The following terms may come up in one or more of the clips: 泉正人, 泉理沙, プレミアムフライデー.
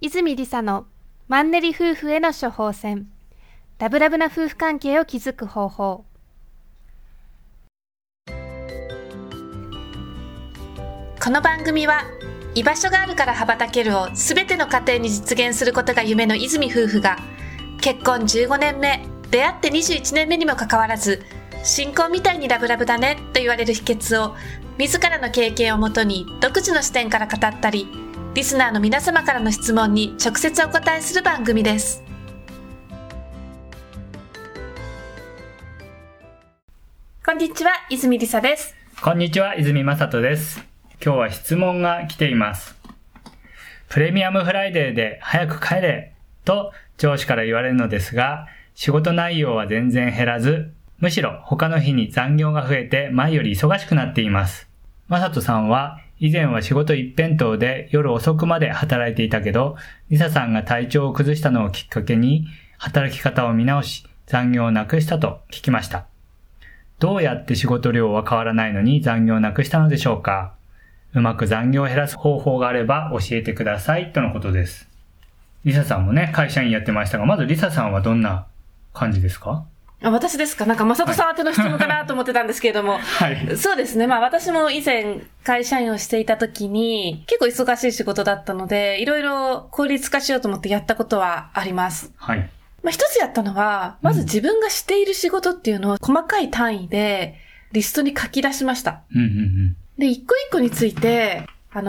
泉理沙のマンネリ夫婦への処方箋、ラブラブな夫婦関係を築く方法。この番組は、居場所があるから羽ばたけるをすべての家庭に実現することが夢の泉夫婦が、結婚15年目、出会って21年目にもかかわらず、新婚みたいにラブラブだねと言われる秘訣を自らの経験をもとに独自の視点から語ったり、リスナーの皆様からの質問に直接お答えする番組です。こんにちは、泉理沙です。こんにちは、泉正人です。今日は質問が来ています。プレミアムフライデーで早く帰れと上司から言われるのですが、仕事内容は全然減らず、むしろ他の日に残業が増えて前より忙しくなっています。まさとさんは以前は仕事一辺倒で夜遅くまで働いていたけど、りささんが体調を崩したのをきっかけに働き方を見直し残業をなくしたと聞きました。どうやって仕事量は変わらないのに残業をなくしたのでしょうか？うまく残業を減らす方法があれば教えてくださいとのことです。りささんもね、会社員やってましたが、まずりささんはどんな感じですか？私ですか？なんか、まさとさん宛ての質問かなと思ってたんですけれども。はい、そうですね。まあ、私も以前、会社員をしていた時に、結構忙しい仕事だったので、いろいろ効率化しようと思ってやったことはあります。はい。まあ、一つやったのは、まず自分がしている仕事っていうのを細かい単位で、リストに書き出しました。うんうんうん。で、一個一個について、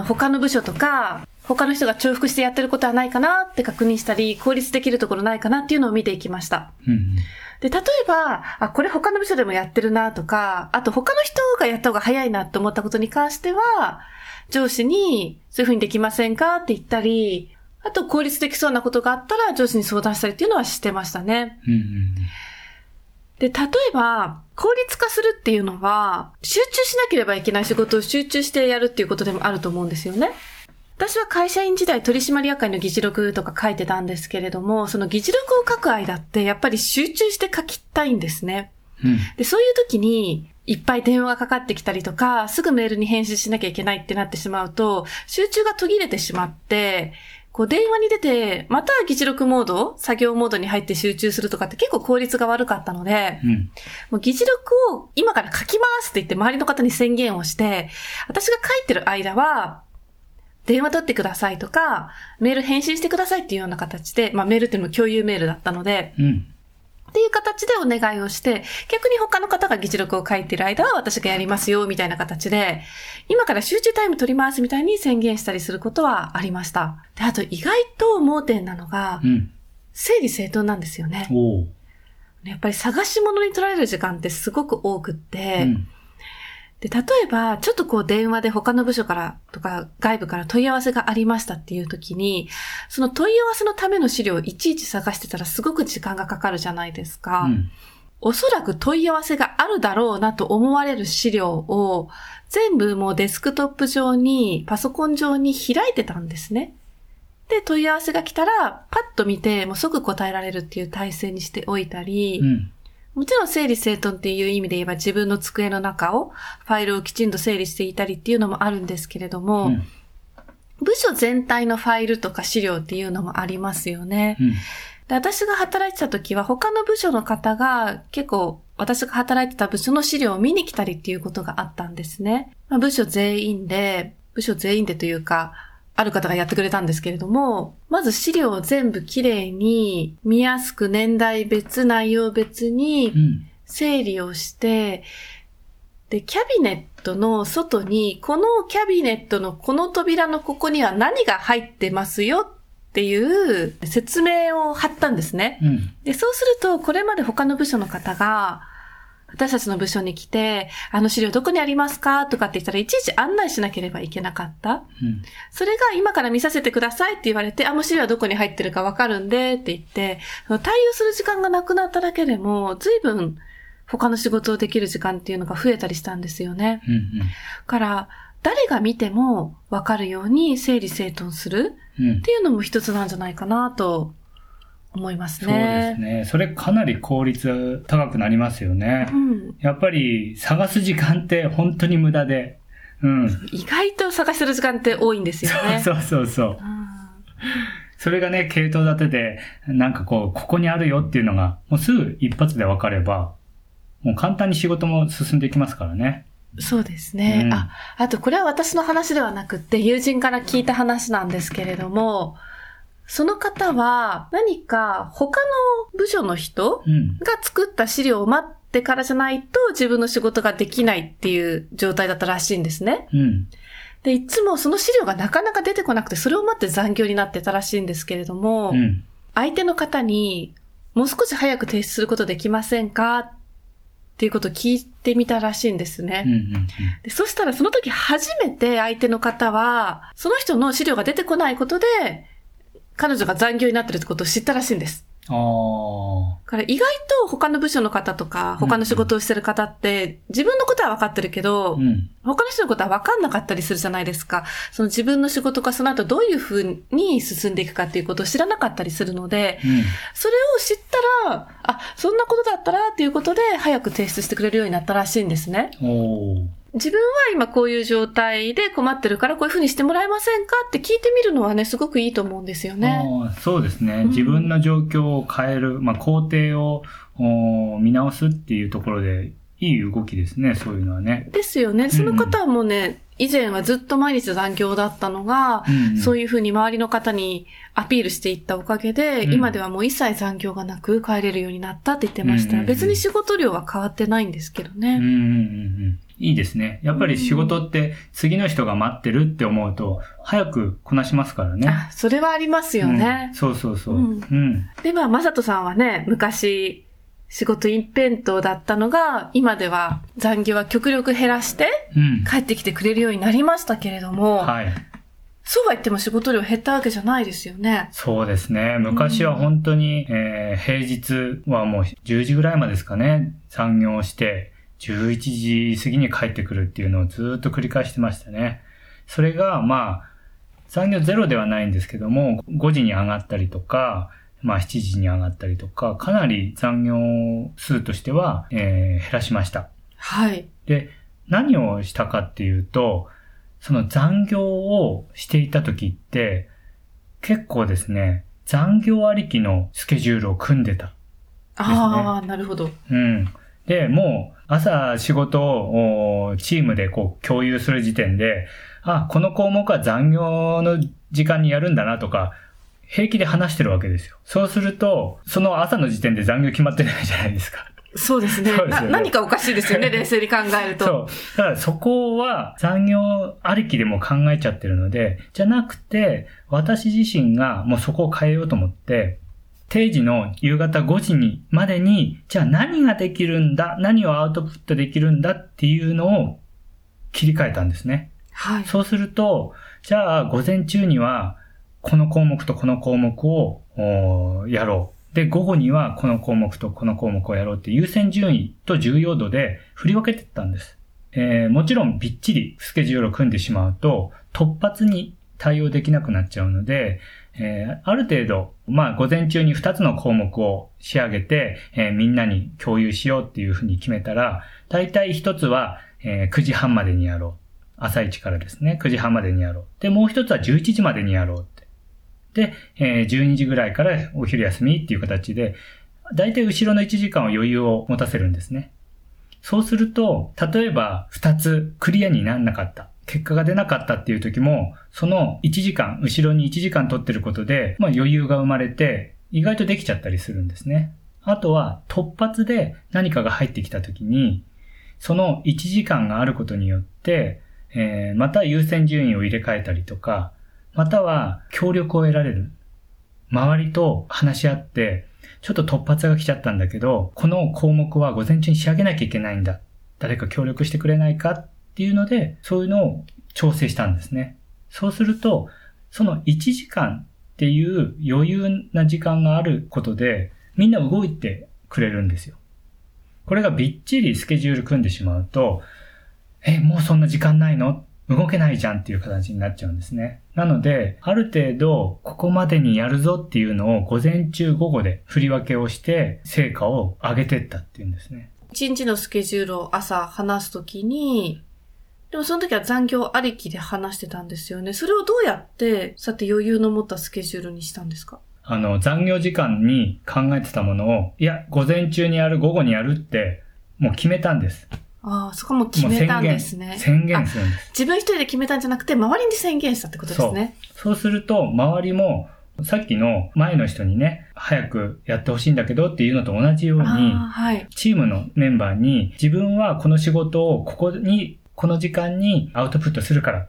他の部署とか、他の人が重複してやってることはないかなって確認したり、効率できるところないかなっていうのを見ていきました。うんうん。で、例えば、あ、これ他の部署でもやってるなとか、あと他の人がやった方が早いなと思ったことに関しては、上司にそういう風にできませんかって言ったり、あと効率できそうなことがあったら上司に相談したりっていうのはしてましたね。うんうんうん、で、例えば、効率化するっていうのは、集中しなければいけない仕事を集中してやるっていうことでもあると思うんですよね。私は会社員時代取締役会の議事録とか書いてたんですけれども、その議事録を書く間ってやっぱり集中して書きたいんですね。うん、で、そういう時にいっぱい電話がかかってきたりとか、すぐメールに返信しなきゃいけないってなってしまうと、集中が途切れてしまって、こう電話に出て、また議事録モード、作業モードに入って集中するとかって結構効率が悪かったので、うん、もう議事録を今から書きますって言って周りの方に宣言をして、私が書いてる間は、電話取ってくださいとか、メール返信してくださいっていうような形で、まあメールっていうのも共有メールだったので、うん、っていう形でお願いをして、逆に他の方が議事録を書いてる間は私がやりますよみたいな形で、今から集中タイム取りますみたいに宣言したりすることはありました。で、あと意外と盲点なのが、うん、整理整頓なんですよね。おー。やっぱり探し物に取られる時間ってすごく多くって、うんで、例えば、ちょっとこう電話で他の部署からとか外部から問い合わせがありましたっていう時に、その問い合わせのための資料をいちいち探してたらすごく時間がかかるじゃないですか。うん、おそらく問い合わせがあるだろうなと思われる資料を全部もうデスクトップ上に、パソコン上に開いてたんですね。で、問い合わせが来たらパッと見てもう即答えられるっていう体制にしておいたり、うんもちろん整理整頓っていう意味で言えば自分の机の中をファイルをきちんと整理していたりっていうのもあるんですけれども、うん、部署全体のファイルとか資料っていうのもありますよね、うん、で私が働いてた時は他の部署の方が結構私が働いてた部署の資料を見に来たりっていうことがあったんですね、まあ、部署全員でというかある方がやってくれたんですけれども、まず資料を全部きれいに見やすく年代別、内容別に整理をして、で、キャビネットの外に、このキャビネットのこの扉のここには何が入ってますよっていう説明を貼ったんですね。うん、で、そうすると、これまで他の部署の方が、私たちの部署に来て、あの資料どこにありますかとかって言ったらいちいち案内しなければいけなかった。うん、それが今から見させてくださいって言われて、あの資料はどこに入ってるかわかるんでって言って、対応する時間がなくなっただけでも、随分他の仕事をできる時間っていうのが増えたりしたんですよね。うんうん、から、誰が見てもわかるように整理整頓するっていうのも一つなんじゃないかなと。思いますね。そうですね。それかなり効率高くなりますよね。うん、やっぱり探す時間って本当に無駄で、うん、意外と探してる時間って多いんですよね。そうそうそう。うん、それがね、系統立てで、なんかこう、ここにあるよっていうのが、もうすぐ一発で分かれば、もう簡単に仕事も進んでいきますからね。そうですね。うん、あとこれは私の話ではなくって、友人から聞いた話なんですけれども、その方は何か他の部署の人が作った資料を待ってからじゃないと自分の仕事ができないっていう状態だったらしいんですね。うん、で、いつもその資料がなかなか出てこなくて、それを待って残業になってたらしいんですけれども、うん、相手の方にもう少し早く提出することできませんかっていうことを聞いてみたらしいんですね。うんうんうん、で、そしたらその時初めて相手の方はその人の資料が出てこないことで彼女が残業になってるってことを知ったらしいんです。ああ。だから意外と他の部署の方とか、他の仕事をしてる方って、自分のことは分かってるけど、うん、他の人のことは分かんなかったりするじゃないですか。その自分の仕事がその後どういうふうに進んでいくかっていうことを知らなかったりするので、うん、それを知ったら、あ、そんなことだったらっていうことで、早く提出してくれるようになったらしいんですね。おー。自分は今こういう状態で困ってるからこういうふうにしてもらえませんかって聞いてみるのはね、すごくいいと思うんですよね。そうですね。自分の状況を変える、工程を見直すっていうところでいい動きですね、そういうのはね。ですよね。その方もね、以前はずっと毎日残業だったのが、そういうふうに周りの方にアピールしていったおかげで、今ではもう一切残業がなく帰れるようになったって言ってました。別に仕事量は変わってないんですけどね。いいですね。やっぱり仕事って次の人が待ってるって思うと早くこなしますからね。あ、それはありますよね。そうそうそう。で、まさとさんはね、昔仕事一辺倒だったのが、今では残業は極力減らして帰ってきてくれるようになりましたけれども、そうは言っても仕事量減ったわけじゃないですよね。そうですね。昔は本当に、平日はもう10時ぐらいまでですかね、残業して11時過ぎに帰ってくるっていうのをずっと繰り返してましたね。それが残業ゼロではないんですけども、5時に上がったりとか、7時に上がったりとか、かなり残業数としては、減らしました。はい。で、何をしたかっていうと、その残業をしていた時って、結構ですね、残業ありきのスケジュールを組んでたんですね。ああ、なるほど。うん。で、もう朝仕事をチームでこう共有する時点で、あ、この項目は残業の時間にやるんだなとか、平気で話してるわけですよ。そうすると、その朝の時点で残業決まってないじゃないですか。そうですね。何かおかしいですよね、冷静に考えると。そう。だからそこは残業ありきでも考えちゃってるので、じゃなくて、私自身がもうそこを変えようと思って、定時の夕方5時にまでに、じゃあ何ができるんだ、何をアウトプットできるんだっていうのを切り替えたんですね。はい。そうすると、じゃあ午前中にはこの項目とこの項目をやろう。で、午後にはこの項目とこの項目をやろうって優先順位と重要度で振り分けてったんです。もちろんびっちりスケジュールを組んでしまうと突発に対応できなくなっちゃうので、ある程度、午前中に2つの項目を仕上げて、みんなに共有しようっていうふうに決めたら、大体1つは、9時半までにやろう。朝一からですね、9時半までにやろう。で、もう1つは11時までにやろうって。で、12時ぐらいからお昼休みっていう形で、大体後ろの1時間を余裕を持たせるんですね。そうすると、例えば2つクリアにならなかった。結果が出なかったっていう時も、その1時間、後ろに1時間取ってることで、余裕が生まれて、意外とできちゃったりするんですね。あとは、突発で何かが入ってきた時に、その1時間があることによって、また優先順位を入れ替えたりとか、または協力を得られる。周りと話し合って、ちょっと突発が来ちゃったんだけど、この項目は午前中に仕上げなきゃいけないんだ。誰か協力してくれないかっていうので、そういうのを調整したんですね。そうすると、その1時間っていう余裕な時間があることで、みんな動いてくれるんですよ。これがびっちりスケジュール組んでしまうと、もうそんな時間ないの？動けないじゃんっていう形になっちゃうんですね。なので、ある程度、ここまでにやるぞっていうのを午前中午後で振り分けをして、成果を上げていったっていうんですね。1日のスケジュールを朝話すときに、でもその時は残業ありきで話してたんですよね。それをどうやって、さて余裕の持ったスケジュールにしたんですか？残業時間に考えてたものを、いや、午前中にやる、午後にやるって、もう決めたんです。ああ、そこも決めたんですね。宣言するんです。自分一人で決めたんじゃなくて、周りに宣言したってことですね。そうすると、周りも、さっきの前の人にね、早くやってほしいんだけどっていうのと同じように、はい、チームのメンバーに、自分はこの仕事をここに、この時間にアウトプットするからっ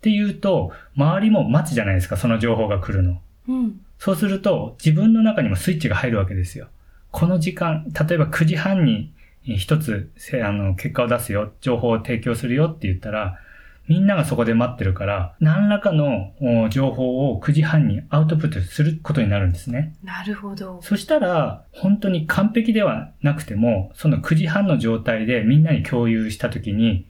ていうと、周りも待つじゃないですか、その情報が来るの。うん、そうすると、自分の中にもスイッチが入るわけですよ。この時間、例えば9時半に、一つ結果を出すよ、情報を提供するよって言ったら、みんながそこで待ってるから、何らかの情報を9時半にアウトプットすることになるんですね。なるほど。そしたら、本当に完璧ではなくても、その9時半の状態でみんなに共有したときに、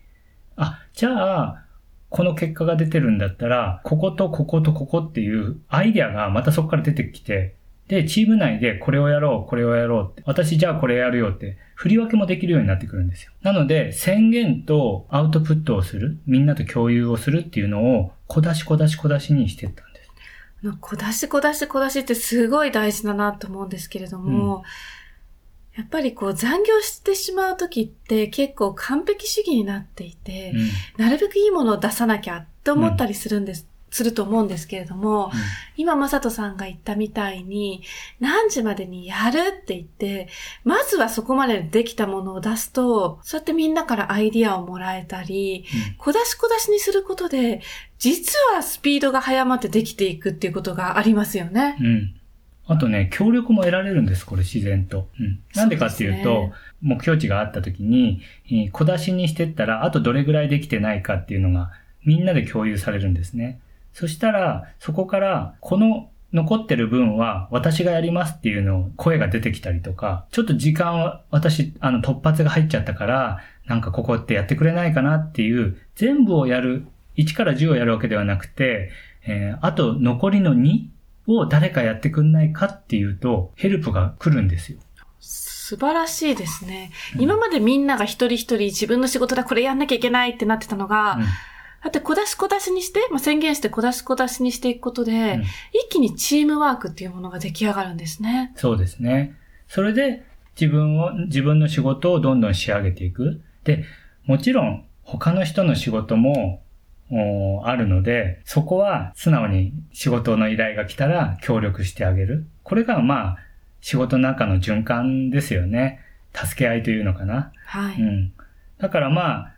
あ、じゃあ、この結果が出てるんだったら、こことこことここっていうアイデアがまたそこから出てきて、で、チーム内でこれをやろう、これをやろうって、私じゃあこれやるよって、振り分けもできるようになってくるんですよ。なので、宣言とアウトプットをする、みんなと共有をするっていうのを、小出し小出し小出しにしていったんです。小出し小出し小出しってすごい大事だなと思うんですけれども、やっぱり残業してしまうときって結構完璧主義になっていて、なるべくいいものを出さなきゃって思ったりするんです。すると思うんですけれども、今まさとさんが言ったみたいに何時までにやるって言って、まずはそこまでできたものを出すと、そうやってみんなからアイディアをもらえたり、小出し小出しにすることで、実はスピードが早まってできていくっていうことがありますよね。うん。あとね、協力も得られるんです、これ自然と。なんでかっていうと、目標値があった時に、小出しにしてったら、あとどれぐらいできてないかっていうのがみんなで共有されるんですね。そしたら、そこから、この残ってる分は私がやりますっていうのを声が出てきたりとか、ちょっと時間は私、突発が入っちゃったから、なんかここってやってくれないかなっていう、全部をやる、1から10をやるわけではなくて、あと残りの2を誰かやってくんないかっていうと、ヘルプが来るんですよ。素晴らしいですね。今までみんなが一人一人自分の仕事だ、これやんなきゃいけないってなってたのが、だって小出し小出しにして、宣言して小出し小出しにしていくことで、一気にチームワークっていうものが出来上がるんですね。そうですね。それで自分の仕事をどんどん仕上げていく。で、もちろん他の人の仕事もあるので、そこは素直に仕事の依頼が来たら協力してあげる。これが仕事の中の循環ですよね。助け合いというのかな。はい。だから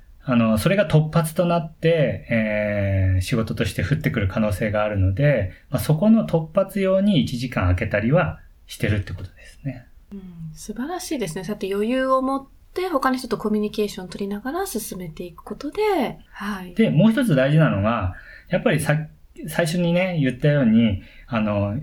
それが突発となって、仕事として降ってくる可能性があるので、そこの突発用に1時間空けたりはしてるってことですね。素晴らしいですね。さて余裕を持って他の人とコミュニケーションを取りながら進めていくことで、はい。で、もう一つ大事なのが、やっぱり最初にね、言ったように、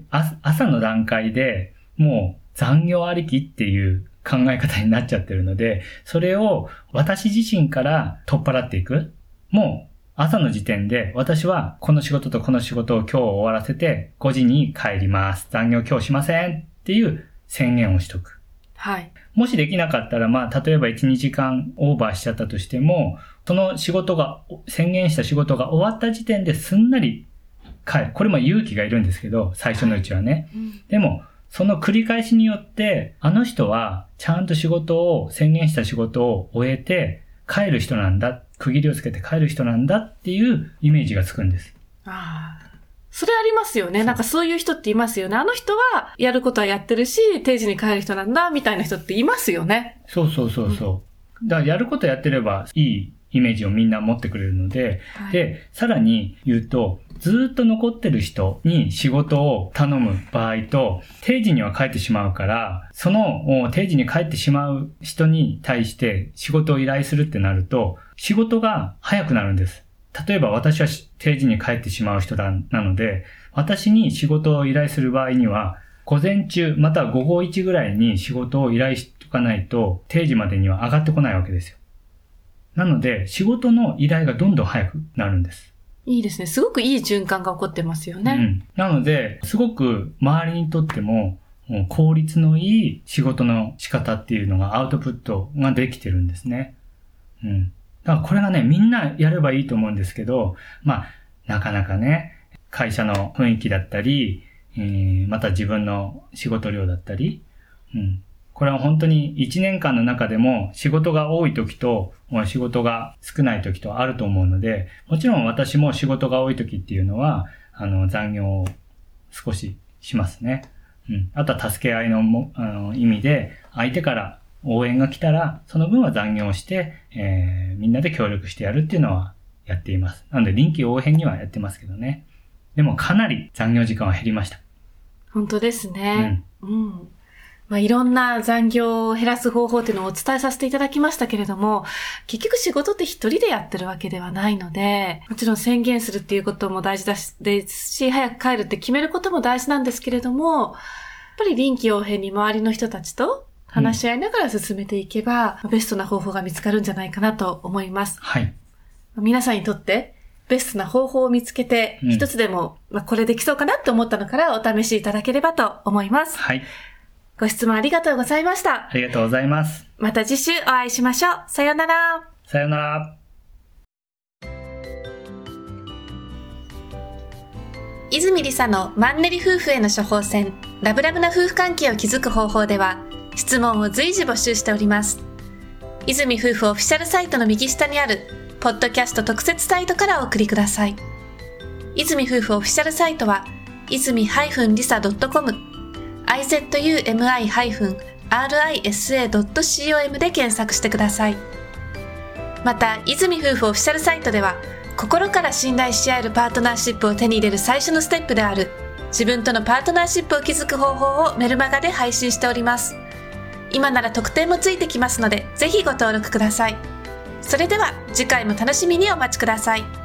朝の段階でもう残業ありきっていう考え方になっちゃってるので、それを私自身から取っ払っていく。もう朝の時点で私はこの仕事とこの仕事を今日終わらせて5時に帰ります。残業今日しませんっていう宣言をしとく。はい。もしできなかったら、例えば1、2時間オーバーしちゃったとしても、その宣言した仕事が終わった時点ですんなり帰る。これも勇気がいるんですけど、最初のうちはね。でも、その繰り返しによって、あの人はちゃんと宣言した仕事を終えて帰る人なんだ、区切りをつけて帰る人なんだっていうイメージがつくんです。それありますよね。なんかそういう人っていますよね。あの人はやることはやってるし、定時に帰る人なんだ、みたいな人っていますよね。そうそう。だからやることやってればいいイメージをみんな持ってくれるので、はい、で、さらに言うと、ずっと残ってる人に仕事を頼む場合と、定時には帰ってしまうから、その定時に帰ってしまう人に対して仕事を依頼するってなると、仕事が早くなるんです。例えば私は定時に帰ってしまう人なので、私に仕事を依頼する場合には、午前中または午後1ぐらいに仕事を依頼しとかないと、定時までには上がってこないわけですよ。なので、仕事の依頼がどんどん早くなるんです。いいですね。すごくいい循環が起こってますよね。なので、すごく周りにとっても、効率のいい仕事の仕方っていうのがアウトプットができてるんですね。だからこれがね、みんなやればいいと思うんですけど、まあ、なかなかね、会社の雰囲気だったり、また自分の仕事量だったり、うん、これは本当に1年間の中でも仕事が多い時と仕事が少ない時とあると思うので、もちろん私も仕事が多い時っていうのは、残業を少ししますね。うん、あとは助け合いの意味で、相手から応援が来たら、その分は残業して、みんなで協力してやるっていうのはやっています。なので臨機応変にはやってますけどね。でもかなり残業時間は減りました。本当ですね。うん。うん、まあ、いろんな残業を減らす方法っていうのをお伝えさせていただきましたけれども、結局仕事って一人でやってるわけではないので、もちろん宣言するっていうことも大事ですし、早く帰るって決めることも大事なんですけれども、やっぱり臨機応変に周りの人たちと話し合いながら進めていけば、ベストな方法が見つかるんじゃないかなと思います。はい。皆さんにとってベストな方法を見つけて、一つでも、まあ、これできそうかなと思ったのからお試しいただければと思います。はい。ご質問ありがとうございました。ありがとうございます。また次週お会いしましょう。さようなら。さようなら。泉理沙のマンネリ夫婦への処方箋、ラブラブな夫婦関係を築く方法では、質問を随時募集しております。泉夫婦オフィシャルサイトの右下にあるポッドキャスト特設サイトからお送りください。泉夫婦オフィシャルサイトは izumi-risa.com、izumi-risa.com で検索してください。また、泉夫婦オフィシャルサイトでは、心から信頼し合えるパートナーシップを手に入れる最初のステップである、自分とのパートナーシップを築く方法をメルマガで配信しております。今なら特典もついてきますので、ぜひご登録ください。それでは次回も楽しみにお待ちください。